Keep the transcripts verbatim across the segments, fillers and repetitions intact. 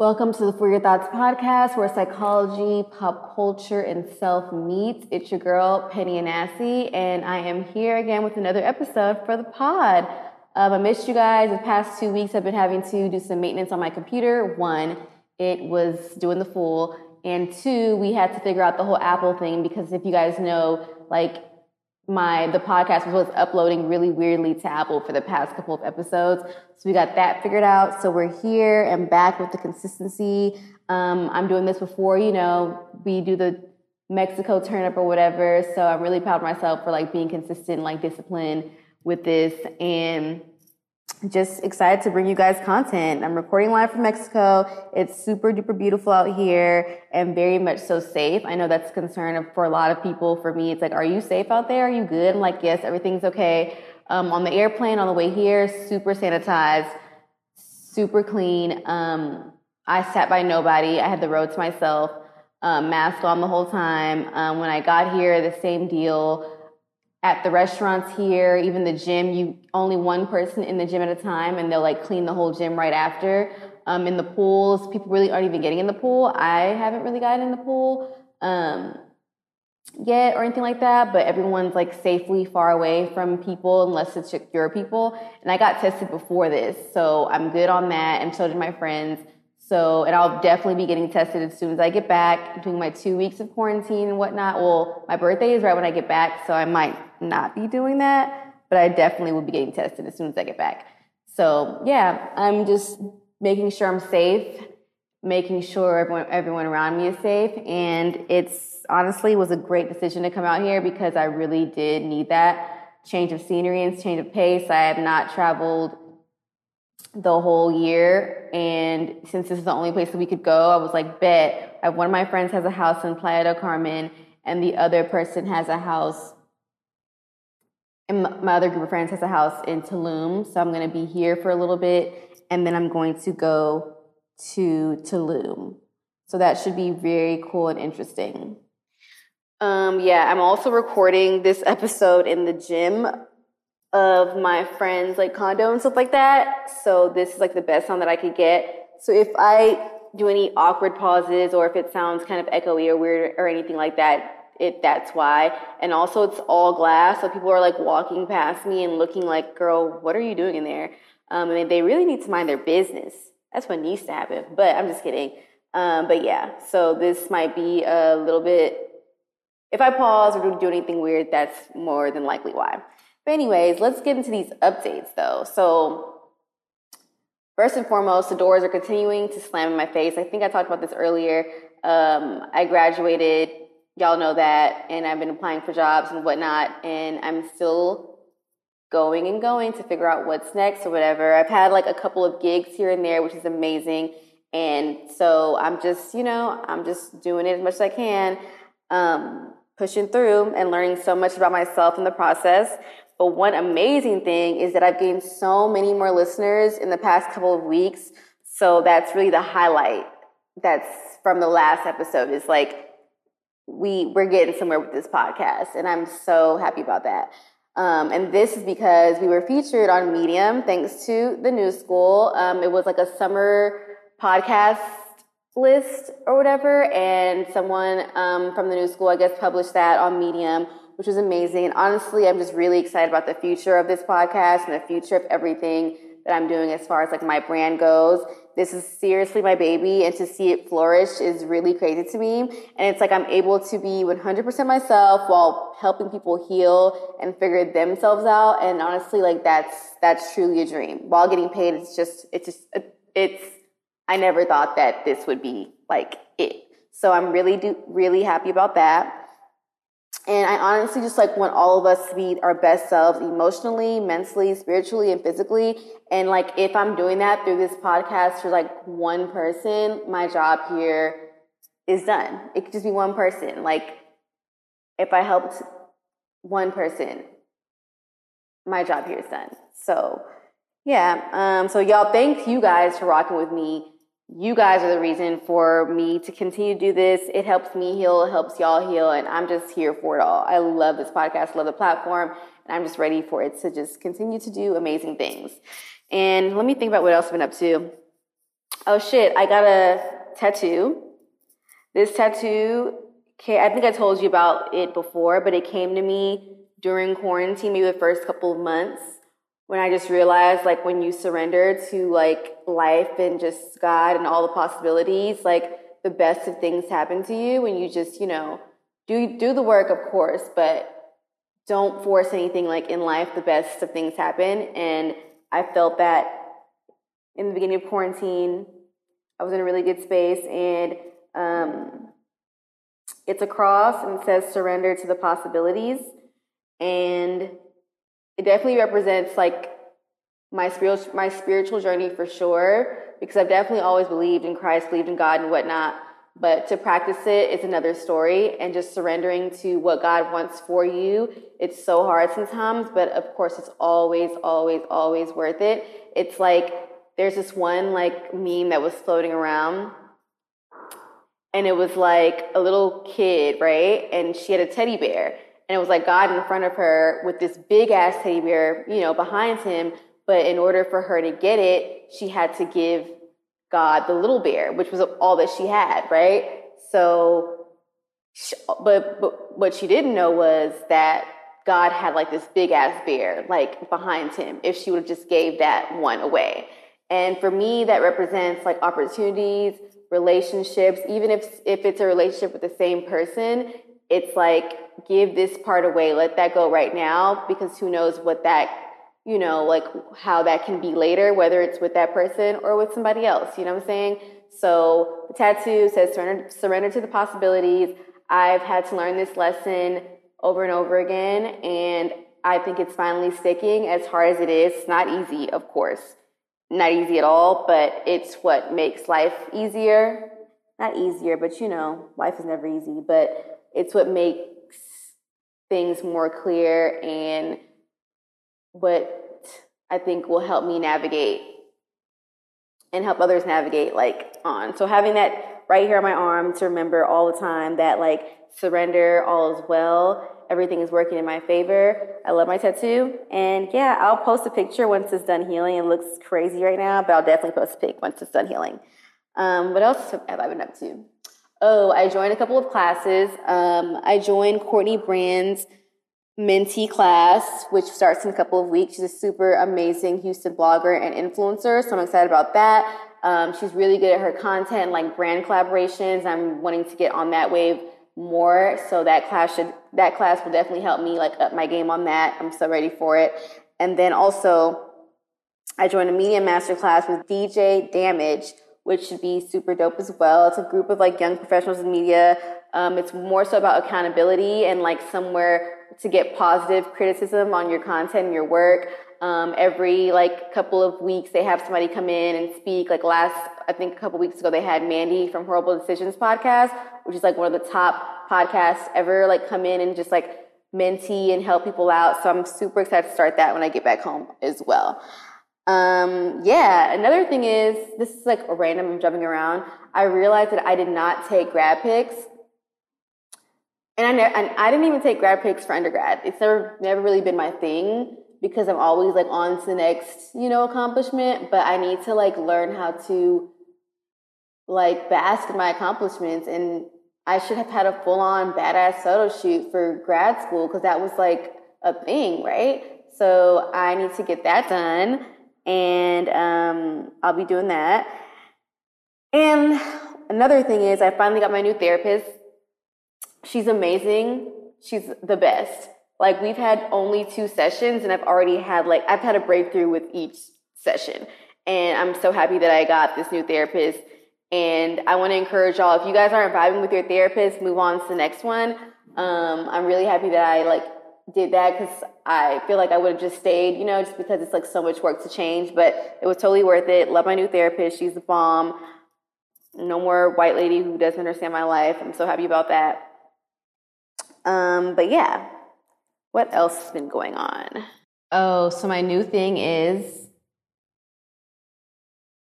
Welcome to the For Your Thoughts Podcast, where psychology, pop culture, and self meet. It's your girl, Penny Anassi, and I am here again with another episode for the pod. Um, I missed you guys. The past two weeks, I've been having to do some maintenance on my computer. One, it was doing the fool. And two, we had to figure out the whole Apple thing because if you guys know, like, my the podcast was uploading really weirdly to Apple for the past couple of episodes. So we got that figured out. So we're here and back with the consistency. Um, I'm doing this before, you know, we do the Mexico turnip or whatever. So I'm really proud of myself for, like, being consistent, like, disciplined with this. And just excited to bring you guys content. I'm recording live from Mexico. It's super duper beautiful out here and very much so safe. I know that's a concern for a lot of people. For me, it's like, are you safe out there? Are you good? I'm like, yes, everything's okay. Um, on the airplane, on the way here, super sanitized, super clean. Um, I sat by nobody. I had the road to myself, um, mask on the whole time. Um, when I got here, the same deal. At the restaurants here, even the gym, you only one person in the gym at a time, and they'll, like, clean the whole gym right after. Um, in the pools, people really aren't even getting in the pool. I haven't really gotten in the pool um, yet or anything like that, but everyone's, like, safely far away from people unless it's your people. And I got tested before this, so I'm good on that, and so did my friends. So, and I'll definitely be getting tested as soon as I get back, doing my two weeks of quarantine and whatnot. Well, my birthday is right when I get back, so I might not be doing that, but I definitely will be getting tested as soon as I get back. So, yeah, I'm just making sure I'm safe, making sure everyone, everyone around me is safe. And it's honestly was a great decision to come out here because I really did need that change of scenery and change of pace. I have not traveled the whole year, and since this is the only place that we could go, I was like, bet. I, one of my friends has a house in Playa del Carmen, and the other person has a house, and my other group of friends has a house in Tulum, so I'm going to be here for a little bit, and then I'm going to go to Tulum, so that should be very cool and interesting. Um, yeah, I'm also recording this episode in the gym of my friend's, like, condo and stuff like that. So this is, like, the best sound that I could get. So if I do any awkward pauses or if it sounds kind of echoey or weird or anything like that, it that's why. And also it's all glass, so people are, like, walking past me and looking like, girl, what are you doing in there? Um, and they really need to mind their business. That's what needs to happen. But I'm just kidding. Um, but yeah, so this might be a little bit, if I pause or do anything weird, that's more than likely why. But anyways, let's get into these updates, though. So first and foremost, the doors are continuing to slam in my face. I think I talked about this earlier. Um, I graduated. Y'all know that. And I've been applying for jobs and whatnot. And I'm still going and going to figure out what's next or whatever. I've had, like, a couple of gigs here and there, which is amazing. And so I'm just, you know, I'm just doing it as much as I can, um, pushing through and learning so much about myself in the process. But one amazing thing is that I've gained so many more listeners in the past couple of weeks. So that's really the highlight that's from the last episode. It's like we, we're getting somewhere with this podcast, and I'm so happy about that. Um, and this is because we were featured on Medium thanks to the New School. Um, it was like a summer podcast list or whatever, and someone um, from the New School, I guess, published that on Medium, which was amazing. And honestly, I'm just really excited about the future of this podcast and the future of everything that I'm doing as far as, like, my brand goes. This is seriously my baby, and to see it flourish is really crazy to me. And it's like I'm able to be one hundred percent myself while helping people heal and figure themselves out. And honestly, like, that's that's truly a dream. While getting paid, it's just it's just it's I never thought that this would be, like, it. So I'm really do really happy about that. And I honestly just, like, want all of us to be our best selves emotionally, mentally, spiritually, and physically. And, like, if I'm doing that through this podcast for, like, one person, my job here is done. It could just be one person. Like, if I helped one person, my job here is done. So, yeah. Um, so, y'all, thank you guys for rocking with me. You guys are the reason for me to continue to do this. It helps me heal, it helps y'all heal, and I'm just here for it all. I love this podcast, love the platform, and I'm just ready for it to just continue to do amazing things. And let me think about what else I've been up to. oh shit, I got a tattoo. This tattoo, I think I told you about it before, but it came to me during quarantine, maybe the first couple of months, when I just realized, like, when you surrender to, like, life and just God and all the possibilities, like, the best of things happen to you when you just, you know, do do the work, of course, but don't force anything. Like, in life, the best of things happen. And I felt that in the beginning of quarantine, I was in a really good space, and um, it's a cross, and it says surrender to the possibilities. And it definitely represents, like, my spiritual, my spiritual journey for sure, because I've definitely always believed in Christ, believed in God and whatnot, but to practice it is another story, and just surrendering to what God wants for you, it's so hard sometimes, but of course it's always, always, always worth it. It's like, there's this one, like, meme that was floating around, and it was like a little kid, right? And she had a teddy bear, and it was like God in front of her with this big ass teddy bear, you know, behind him. But in order for her to get it, she had to give God the little bear, which was all that she had, right? So, but, but what she didn't know was that God had, like, this big-ass bear, like, behind him, if she would have just gave that one away. And for me, that represents, like, opportunities, relationships. Even if if it's a relationship with the same person, it's like, give this part away, let that go right now, because who knows what that, you know, like, how that can be later, whether it's with that person or with somebody else, you know what I'm saying? So the tattoo says surrender, surrender to the possibilities. I've had to learn this lesson over and over again, and I think it's finally sticking, as hard as it is. It's not easy, of course. Not easy at all, but it's what makes life easier. Not easier, but, you know, life is never easy, but it's what makes things more clear and what I think will help me navigate and help others navigate, like, on. So having that right here on my arm to remember all the time that, like, surrender, all is well, everything is working in my favor. I love my tattoo. And yeah, I'll post a picture once it's done healing. It looks crazy right now, but I'll definitely post a pic once it's done healing. Um, what else have I been up to? Oh, I joined a couple of classes. Um, I joined Courtney Brand's mentee class, which starts in a couple of weeks. She's a super amazing Houston blogger and influencer, so I'm excited about that. Um, she's really good at her content, like brand collaborations. I'm wanting to get on that wave more, so that class should that class will definitely help me, like, up my game on that. I'm so ready for it. And then also, I joined a Medium masterclass with D J Damage, which should be super dope as well. It's a group of, like, young professionals in media. Um, it's more so about accountability and, like, somewhere to get positive criticism on your content and your work. Um, every, like, couple of weeks, they have somebody come in and speak. Like, last, I think a couple weeks ago, they had Mandy from Horrible Decisions podcast, which is, like, one of the top podcasts ever, like, come in and just, like, mentee and help people out. So I'm super excited to start that when I get back home as well. Um, yeah, another thing is, this is, like, a random, I'm jumping around. I realized that I did not take grad pics. And I, never, and I didn't even take grad pics for undergrad. It's never never really been my thing, because I'm always, like, on to the next, you know, accomplishment. But I need to, like, learn how to, like, bask in my accomplishments. And I should have had a full-on badass photo shoot for grad school, because that was, like, a thing, right? So I need to get that done, and um, I'll be doing that. And another thing is, I finally got my new therapist. She's amazing. She's the best. Like, we've had only two sessions, and I've already had, like, I've had a breakthrough with each session. And I'm so happy that I got this new therapist. And I want to encourage y'all, if you guys aren't vibing with your therapist, move on to the next one. Um, I'm really happy that I, like, did that, because I feel like I would have just stayed, you know, just because it's, like, so much work to change. But it was totally worth it. Love my new therapist. She's the bomb. No more white lady who doesn't understand my life. I'm so happy about that. Um, but yeah, what else has been going on? Oh, so my new thing is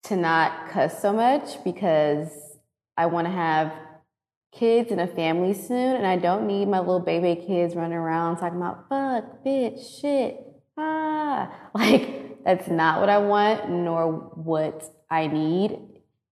to not cuss so much, because I want to have kids and a family soon, and I don't need my little baby kids running around talking about fuck, bitch, shit, ah. Like, that's not what I want, nor what I need.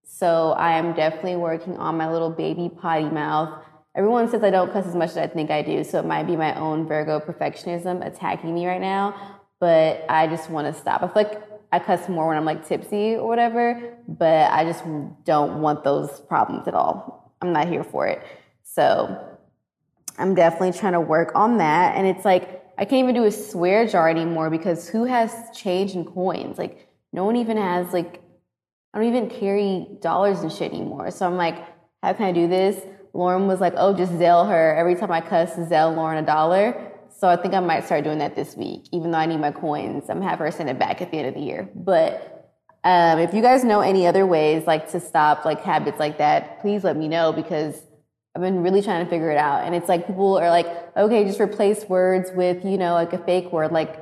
So I am definitely working on my little baby potty mouth. Everyone says I don't cuss as much as I think I do, so it might be my own Virgo perfectionism attacking me right now, but I just want to stop. I feel like I cuss more when I'm like tipsy or whatever, but I just don't want those problems at all. I'm not here for it. So I'm definitely trying to work on that. And it's like, I can't even do a swear jar anymore because who has change and coins? Like, no one even has, like, I don't even carry dollars and shit anymore. So I'm like, how can I do this? Lauren was like, oh, just Zelle her. Every time I cuss, Zelle Lauren a dollar. So I think I might start doing that this week, even though I need my coins. I'm going to have her send it back at the end of the year. But um, if you guys know any other ways, like, to stop, like, habits like that, please let me know, because I've been really trying to figure it out. And it's like, people are like, okay, just replace words with, you know, like a fake word. Like,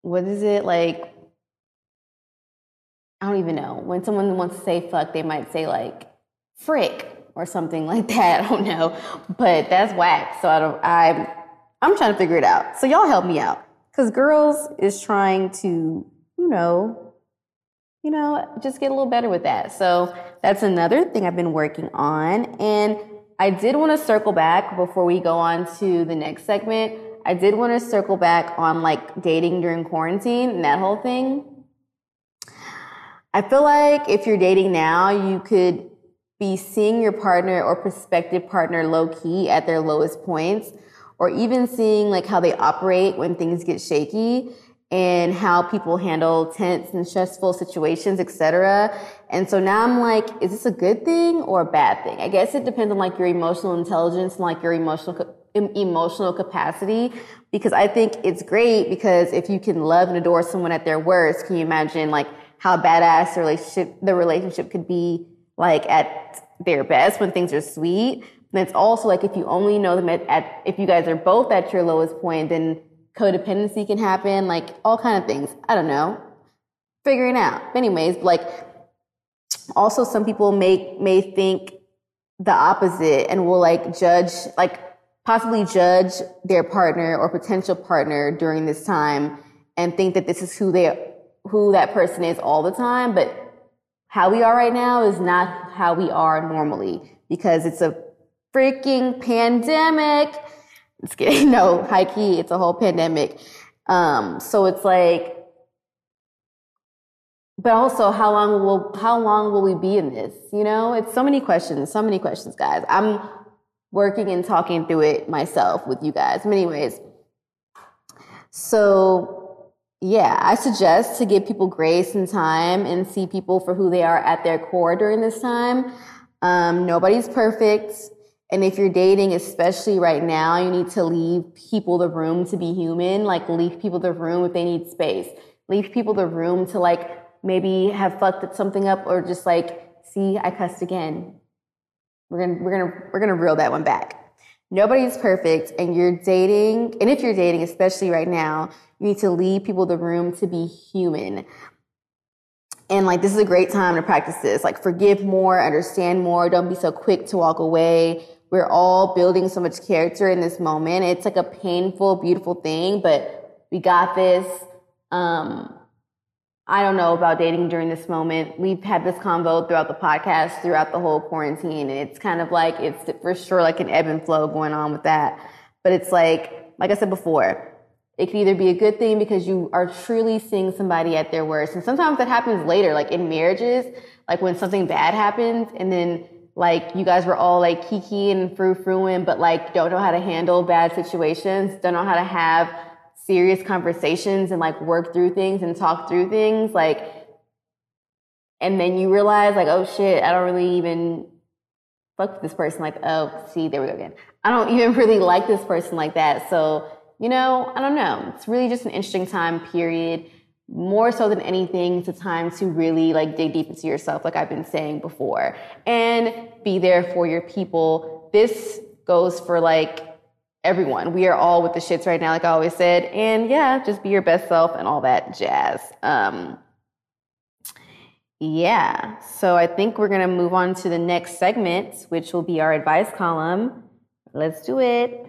what is it? Like, I don't even know. When someone wants to say fuck, they might say, like, frick or something like that. I don't know, but that's whack. So I don't, I'm, I'm trying to figure it out. So y'all help me out, because Girls is trying to, you know, you know, just get a little better with that. So that's another thing I've been working on. And I did want to circle back before we go on to the next segment. I did want to circle back on, like, dating during quarantine and that whole thing. I feel like if you're dating now, you could be seeing your partner or prospective partner low-key at their lowest points, or even seeing, like, how they operate when things get shaky and how people handle tense and stressful situations, et cetera. And so now I'm like, is this a good thing or a bad thing? I guess it depends on, like, your emotional intelligence and, like, your emotional emotional capacity, because I think it's great, because if you can love and adore someone at their worst, can you imagine, like, how badass the relationship, the relationship could be, like, at their best when things are sweet? And it's also like, if you only know them at, at if you guys are both at your lowest point, then codependency can happen, like, all kind of things. I don't know, figuring out. But anyways, like, also some people may may think the opposite and will, like, judge, like, possibly judge their partner or potential partner during this time and think that this is who they who that person is all the time. But how we are right now is not how we are normally, because it's a freaking pandemic. It's getting, no, high key, it's a whole pandemic. Um, so it's like, but also, how long will how long will we be in this? You know, it's so many questions, so many questions, guys. I'm working and talking through it myself with you guys. But anyways, so yeah, I suggest to give people grace and time and see people for who they are at their core during this time. Um, nobody's perfect. And if you're dating, especially right now, you need to leave people the room to be human. Like, leave people the room if they need space. Leave people the room to, like, maybe have fucked something up, or just, like, see, I cussed again. We're gonna we're gonna we're gonna reel that one back. Nobody's perfect, and you're dating, and if you're dating, especially right now, you need to leave people the room to be human. And, like, this is a great time to practice this. Like, forgive more, understand more. Don't be so quick to walk away. We're all building so much character in this moment. It's like a painful, beautiful thing, but we got this. Um, I don't know about dating during this moment. We've had this convo throughout the podcast, throughout the whole quarantine, and it's kind of like, it's for sure like an ebb and flow going on with that. But it's like, like I said before, it could either be a good thing because you are truly seeing somebody at their worst. And sometimes that happens later, like in marriages, like when something bad happens and then, like, you guys were all, like, kiki and frou-frouing, but, like, don't know how to handle bad situations, don't know how to have serious conversations and, like, work through things and talk through things, like, and then you realize, like, oh, shit, I don't really even fuck with this person. Like, oh, see, there we go again. I don't even really like this person like that. So, you know, I don't know. It's really just an interesting time period. More so than anything, it's a time to really, like, dig deep into yourself, like I've been saying before, and be there for your people. This goes for, like, everyone. We are all with the shits right now, like I always said. And yeah, just be your best self and all that jazz. Um, yeah. So I think we're going to move on to the next segment, which will be our advice column. Let's do it.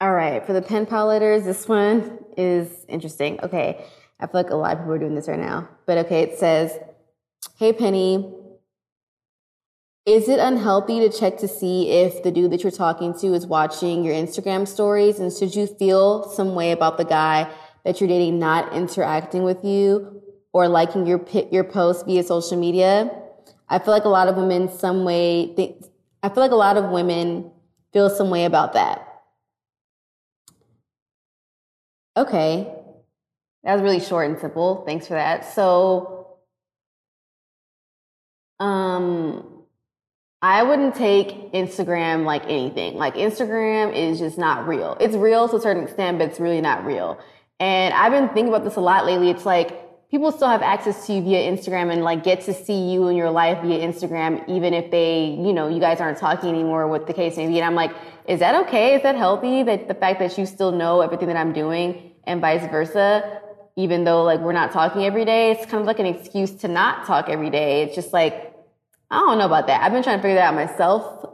All right, for the pen pal letters, this one is interesting. Okay. I feel like a lot of people are doing this right now. But okay, it says, hey, Penny, is it unhealthy to check to see if the dude that you're talking to is watching your Instagram stories? And should you feel some way about the guy that you're dating not interacting with you or liking your your posts via social media? I feel like a lot of women some way think, I feel like a lot of women feel some way about that. Okay. That was really short and simple. Thanks for that. So, um, I wouldn't take Instagram like anything. Like, Instagram is just not real. It's real to a certain extent, but it's really not real. And I've been thinking about this a lot lately. It's like people still have access to you via Instagram and like get to see you in your life via Instagram, even if they, you know, you guys aren't talking anymore, what the case may be. And I'm like, is that okay? Is that healthy? That the fact that you still know everything that I'm doing and vice versa, even though like we're not talking every day, it's kind of like an excuse to not talk every day. It's just like, I don't know about that. I've been trying to figure that out myself,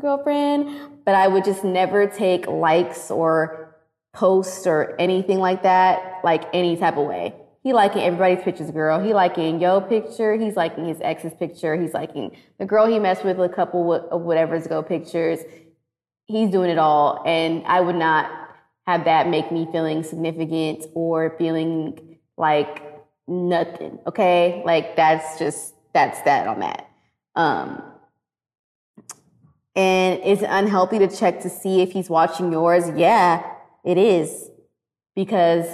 girlfriend, but I would just never take likes or posts or anything like that, like any type of way. He liking everybody's pictures, girl. He liking your picture. He's liking his ex's picture. He's liking the girl he messed with a couple of whatever's go pictures. He's doing it all. And I would not have that make me feeling significant or feeling like nothing, okay? Like, that's just, that's that on that. Um, and is it unhealthy to check to see if he's watching yours? Yeah, it is. Because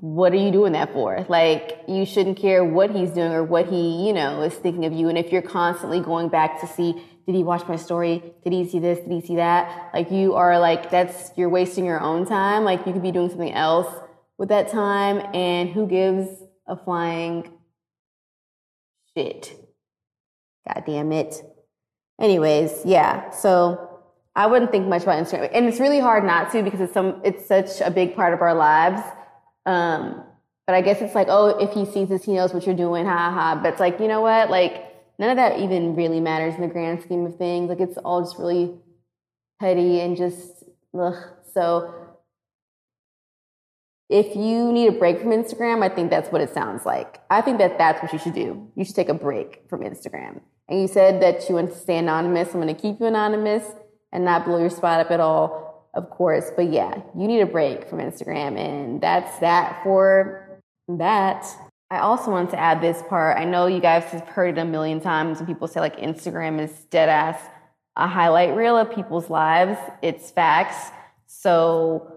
what are you doing that for? Like, you shouldn't care what he's doing or what he, you know, is thinking of you. And if you're constantly going back to see, did he watch my story? Did he see this? Did he see that? Like, you are like, that's, you're wasting your own time. Like, you could be doing something else with that time. And who gives a flying shit? God damn it. Anyways, yeah. So I wouldn't think much about Instagram. And it's really hard not to because it's some, it's such a big part of our lives. Um, but I guess it's like, oh, if he sees this, he knows what you're doing. Ha ha. But it's like, you know what? Like, none of that even really matters in the grand scheme of things. Like, it's all just really petty and just, ugh. So if you need a break from Instagram, I think that's what it sounds like. I think that that's what you should do. You should take a break from Instagram. And you said that you want to stay anonymous. I'm going to keep you anonymous and not blow your spot up at all, of course. But yeah, you need a break from Instagram. And that's that for that. I also wanted to add this part. I know you guys have heard it a million times when people say like Instagram is dead ass a highlight reel of people's lives. It's facts. So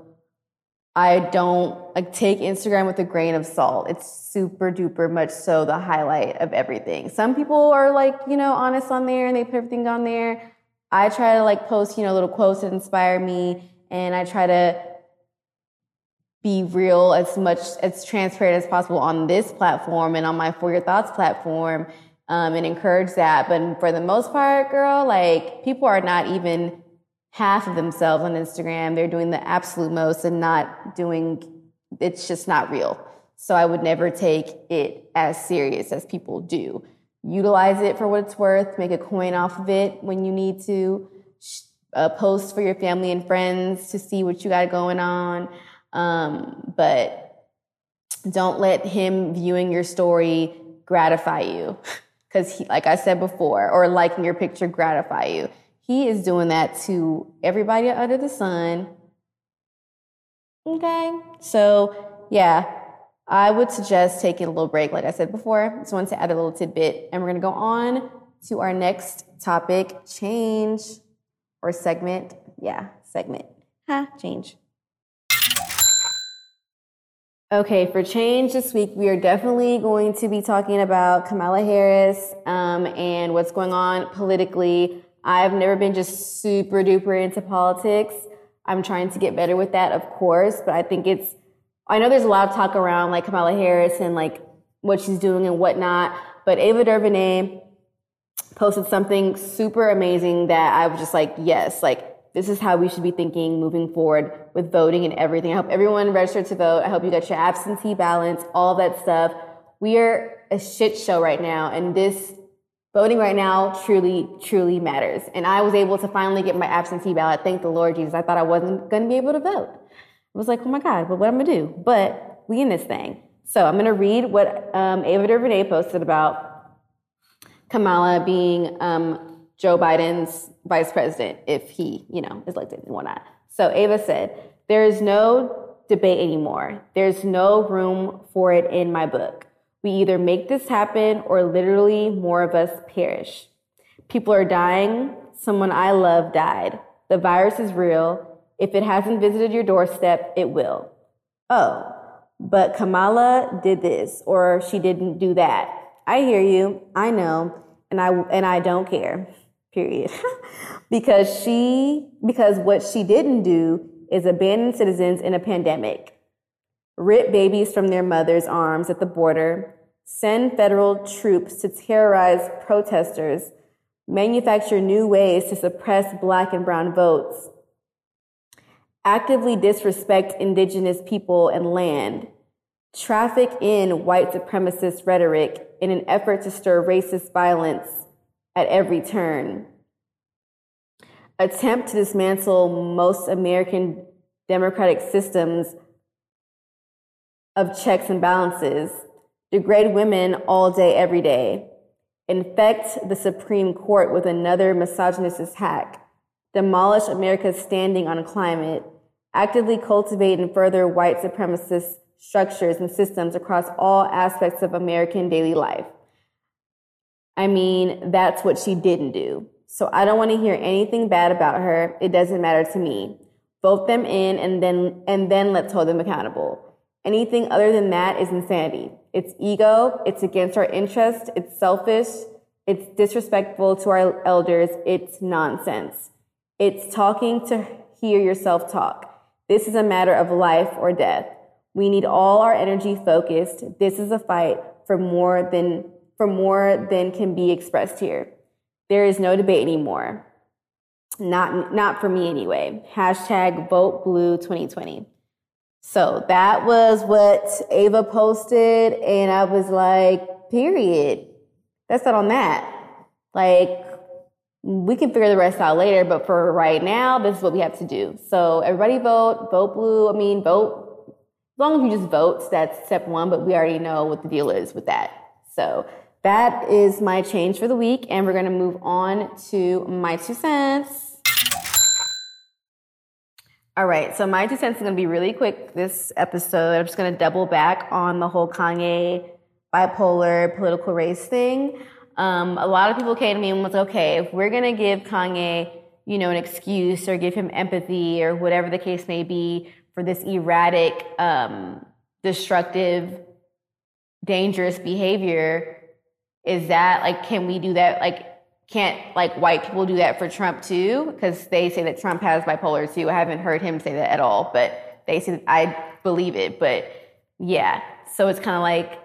I don't like take Instagram with a grain of salt. It's super duper much so the highlight of everything. Some people are like, you know, honest on there and they put everything on there. I try to like post, you know, little quotes that inspire me, and I try to be real as much as transparent as possible on this platform and on my For Your Thoughts platform, um, and encourage that. But for the most part, girl, like, people are not even half of themselves on Instagram. They're doing the absolute most and not doing, it's just not real. So I would never take it as serious as people do. Utilize it for what it's worth. Make a coin off of it when you need to. Uh, post for your family and friends to see what you got going on. Um, but don't let him viewing your story gratify you, because like I said before, or liking your picture gratify you. He is doing that to everybody under the sun. Okay. So yeah, I would suggest taking a little break. Like I said before, just wanted to add a little tidbit, and we're going to go on to our next topic, change or segment. Yeah. Segment. Huh? Change. Okay, for change this week, we are definitely going to be talking about Kamala Harris um, and what's going on politically. I've never been just super duper into politics. I'm trying to get better with that, of course, but I think it's, I know there's a lot of talk around like Kamala Harris and like what she's doing and whatnot, but Ava DuVernay posted something super amazing that I was just like, yes, like, this is how we should be thinking moving forward with voting and everything. I hope everyone registered to vote. I hope you got your absentee ballots, all that stuff. We are a shit show right now, and this voting right now truly, truly matters. And I was able to finally get my absentee ballot. Thank the Lord Jesus. I thought I wasn't going to be able to vote. I was like, oh my God, but what am I going to do? But we in this thing. So I'm going to read what um, Ava DuVernay posted about Kamala being um, Joe Biden's vice president if he, you know, is elected and whatnot. So Ava said, "There is no debate anymore. There's no room for it in my book. We either make this happen or literally more of us perish. People are dying. Someone I love died. The virus is real. If it hasn't visited your doorstep, it will. Oh, but Kamala did this or she didn't do that. I hear you. I know. And I and I don't care. Period. because she because what she didn't do is abandon citizens in a pandemic. Rip babies from their mothers' arms at the border. Send federal troops to terrorize protesters. Manufacture new ways to suppress black and brown votes. Actively disrespect indigenous people and land. Traffic in white supremacist rhetoric in an effort to stir racist violence at every turn. Attempt to dismantle most American democratic systems of checks and balances. Degrade women all day, every day. Infect the Supreme Court with another misogynist hack. Demolish America's standing on climate. Actively cultivate and further white supremacist structures and systems across all aspects of American daily life." I mean, that's what she didn't do. So I don't want to hear anything bad about her. It doesn't matter to me. Vote them in and then and then let's hold them accountable. Anything other than that is insanity. It's ego, it's against our interest, it's selfish, it's disrespectful to our elders, it's nonsense. It's talking to hear yourself talk. This is a matter of life or death. We need all our energy focused. This is a fight for more than for more than can be expressed here. There is no debate anymore. Not, not for me anyway. Hashtag vote blue twenty twenty. So that was what Ava posted, and I was like, period. That's not on that. Like, we can figure the rest out later, but for right now, this is what we have to do. So everybody vote, vote blue. I mean, vote. As long as you just vote, that's step one, but we already know what the deal is with that. So that is my change for the week, and we're going to move on to my two cents. All right, so my two cents is going to be really quick this episode. I'm just going to double back on the whole Kanye bipolar political race thing. Um, a lot of people came to me and was like, okay, if we're going to give Kanye, you know, an excuse or give him empathy or whatever the case may be for this erratic, um, destructive, dangerous behavior, is that like, can we do that? Like, can't, like, white people do that for Trump, too? Because they say that Trump has bipolar, too. I haven't heard him say that at all, but they say that I believe it. But, yeah, so it's kind of like,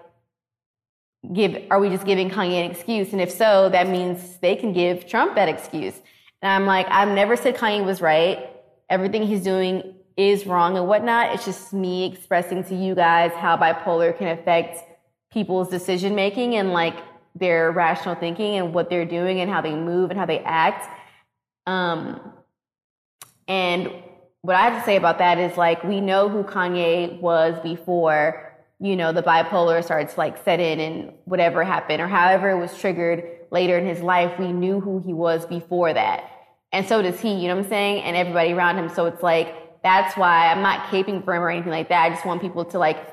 give are we just giving Kanye an excuse? And if so, that means they can give Trump that excuse. And I'm like, I've never said Kanye was right. Everything he's doing is wrong and whatnot. It's just me expressing to you guys how bipolar can affect people's decision-making and, like, their rational thinking and what they're doing and how they move and how they act. Um, and what I have to say about that is, like, we know who Kanye was before, you know, the bipolar starts, like, set in and whatever happened or however it was triggered later in his life. We knew who he was before that. And so does he, you know what I'm saying? And everybody around him. So it's like, that's why I'm not caping for him or anything like that. I just want people to, like,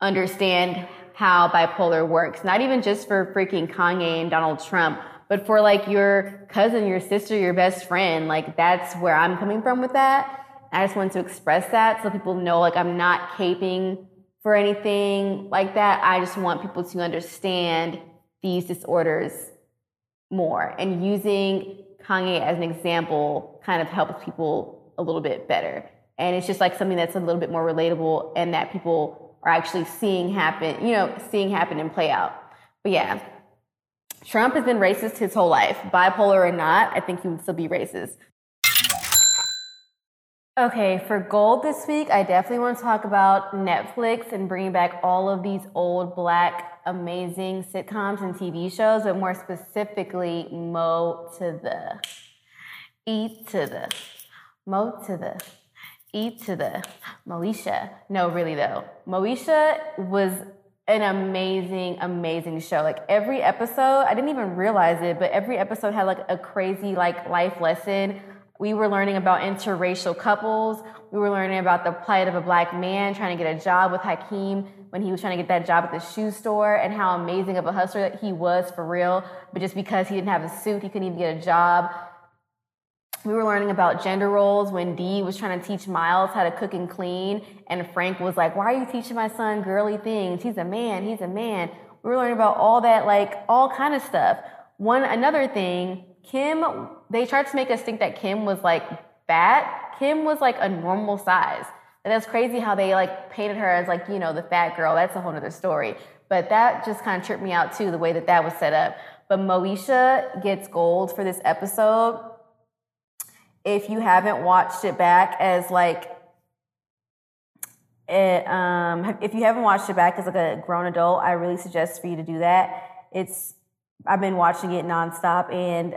understand how bipolar works, not even just for freaking Kanye and Donald Trump, but for, like, your cousin, your sister, your best friend. Like, that's where I'm coming from with that. I just wanted to express that so people know, like, I'm not caping for anything like that. I just want people to understand these disorders more, and using Kanye as an example kind of helps people a little bit better. And it's just, like, something that's a little bit more relatable and that people are actually seeing happen, you know, seeing happen and play out. But yeah, Trump has been racist his whole life. Bipolar or not, I think he would still be racist. Okay, for gold this week, I definitely want to talk about Netflix and bringing back all of these old, black, amazing sitcoms and T V shows, but more specifically, Mo to the, E to the, Mo to the, E to the Moesha. No, really though. Moesha was an amazing, amazing show. Like every episode, I didn't even realize it, but every episode had like a crazy like life lesson. We were learning about interracial couples. We were learning about the plight of a black man trying to get a job with Hakeem when he was trying to get that job at the shoe store, and how amazing of a hustler that he was for real. But just because he didn't have a suit, he couldn't even get a job. We were learning about gender roles when Dee was trying to teach Miles how to cook and clean. And Frank was like, why are you teaching my son girly things? He's a man. He's a man. We were learning about all that, like all kind of stuff. One, another thing, Kim, they tried to make us think that Kim was like fat. Kim was like a normal size. And that's crazy how they like painted her as like, you know, the fat girl. That's a whole nother story. But that just kind of tripped me out too, the way that that was set up. But Moesha gets gold for this episode. If you haven't watched it back as like, it, um, if you haven't watched it back as like a grown adult, I really suggest for you to do that. It's, I've been watching it nonstop and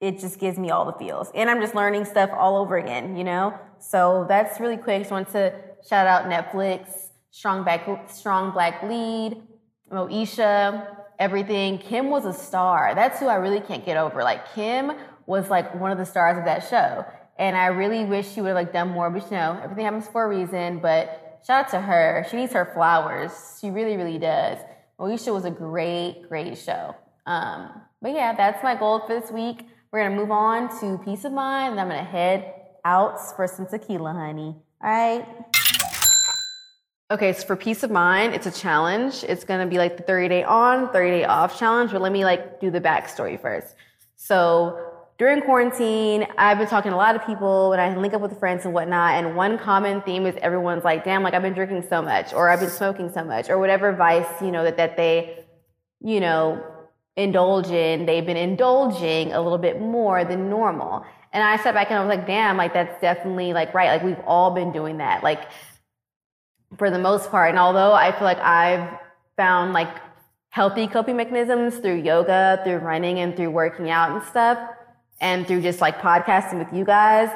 it just gives me all the feels. And I'm just learning stuff all over again, you know? So that's really quick. Just want to shout out Netflix, Strong Black, Strong Black Lead, Moesha, everything. Kim was a star. That's who I really can't get over. Like Kim was like one of the stars of that show. And I really wish she would have like done more, but you know, everything happens for a reason. But shout out to her. She needs her flowers. She really, really does. Moesha was a great, great show. Um, but yeah, that's my goal for this week. We're gonna move on to peace of mind, and I'm gonna head out for some tequila, honey. All right. Okay, so for peace of mind, it's a challenge. It's gonna be like the thirty day on, thirty day off challenge, but let me like do the backstory first. So during quarantine, I've been talking to a lot of people and I link up with friends and whatnot. And one common theme is everyone's like, damn, like I've been drinking so much, or I've been smoking so much, or whatever vice, you know, that, that they, you know, indulge in. They've been indulging a little bit more than normal. And I sat back and I was like, damn, like that's definitely like right. Like we've all been doing that, like for the most part. And although I feel like I've found like healthy coping mechanisms through yoga, through running, and through working out and stuff, and through just like podcasting with you guys,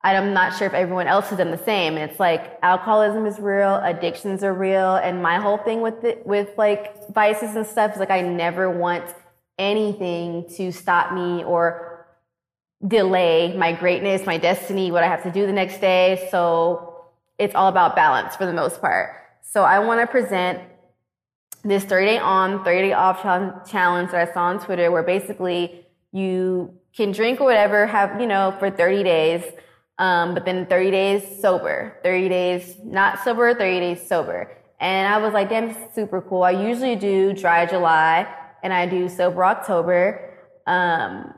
I'm not sure if everyone else has done the same. It's like alcoholism is real, addictions are real, and my whole thing with it, with like vices and stuff is like I never want anything to stop me or delay my greatness, my destiny, what I have to do the next day. So it's all about balance for the most part. So I want to present this thirty day on, thirty day off challenge that I saw on Twitter, where basically you can drink or whatever, have, you know, for thirty days, um, but then thirty days sober, thirty days not sober, thirty days sober. And I was like, damn, this is super cool. I usually do dry July and I do sober October. Um,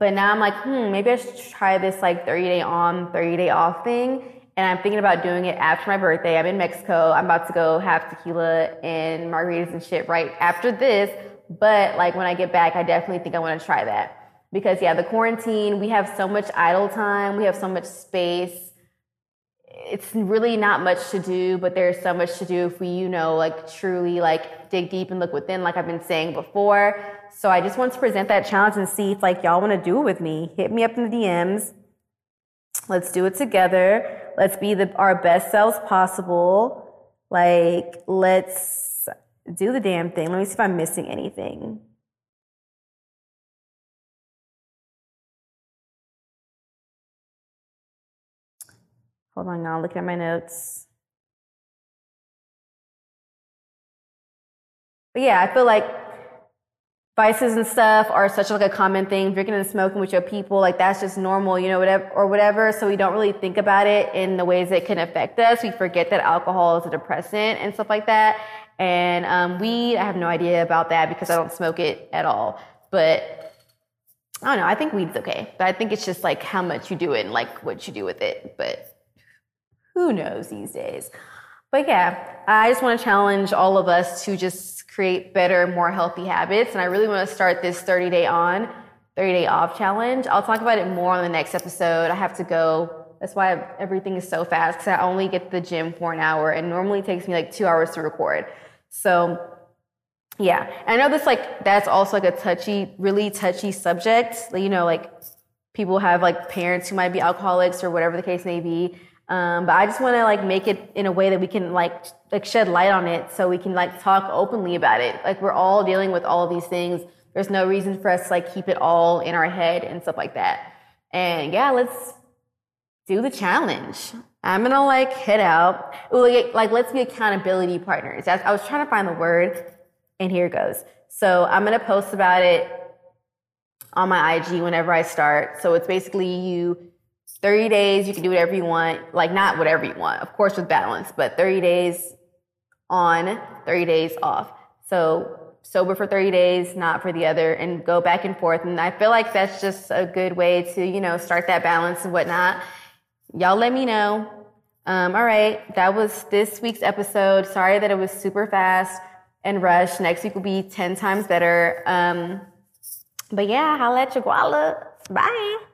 but now I'm like, hmm, maybe I should try this like thirty day on, thirty day off thing. And I'm thinking about doing it after my birthday. I'm in Mexico. I'm about to go have tequila and margaritas and shit right after this. But like when I get back, I definitely think I want to try that. Because yeah, the quarantine, we have so much idle time. We have so much space. It's really not much to do, but there's so much to do if we, you know, like truly like dig deep and look within, like I've been saying before. So I just want to present that challenge and see if like y'all want to do it with me. Hit me up in the D Ms. Let's do it together. Let's be the, our best selves possible. Like let's do the damn thing. Let me see if I'm missing anything. Hold on, y'all. Look at my notes. But yeah, I feel like vices and stuff are such like a common thing. Drinking and smoking with your people, like that's just normal, you know, whatever or whatever. So we don't really think about it in the ways it can affect us. We forget that alcohol is a depressant and stuff like that. And um, weed, I have no idea about that because I don't smoke it at all. But I don't know. I think weed's okay. But I think it's just like how much you do it and like what you do with it. But who knows these days? But yeah, I just want to challenge all of us to just create better, more healthy habits. And I really want to start this thirty day on, thirty day off challenge. I'll talk about it more on the next episode. I have to go. That's why everything is so fast, because I only get to the gym for an hour. And normally it takes me like two hours to record. So yeah, I know this like that's also like a touchy, really touchy subject. You know, like people have like parents who might be alcoholics or whatever the case may be. Um, but I just want to like make it in a way that we can like like shed light on it, so we can like talk openly about it. Like, we're all dealing with all of these things. There's no reason for us to like keep it all in our head and stuff like that. And yeah, let's do the challenge. I'm gonna like head out. Ooh, like, like let's be accountability partners. That's, I was trying to find the word, and here it goes. So I'm gonna post about it on my I G whenever I start. So it's basically you. thirty days, you can do whatever you want. Like, not whatever you want, of course, with balance, but thirty days on, thirty days off. So sober for thirty days, not for the other, and go back and forth. And I feel like that's just a good way to, you know, start that balance and whatnot. Y'all let me know. Um, all right, that was this week's episode. Sorry that it was super fast and rushed. Next week will be ten times better. Um, but yeah, holla at your guala. Bye.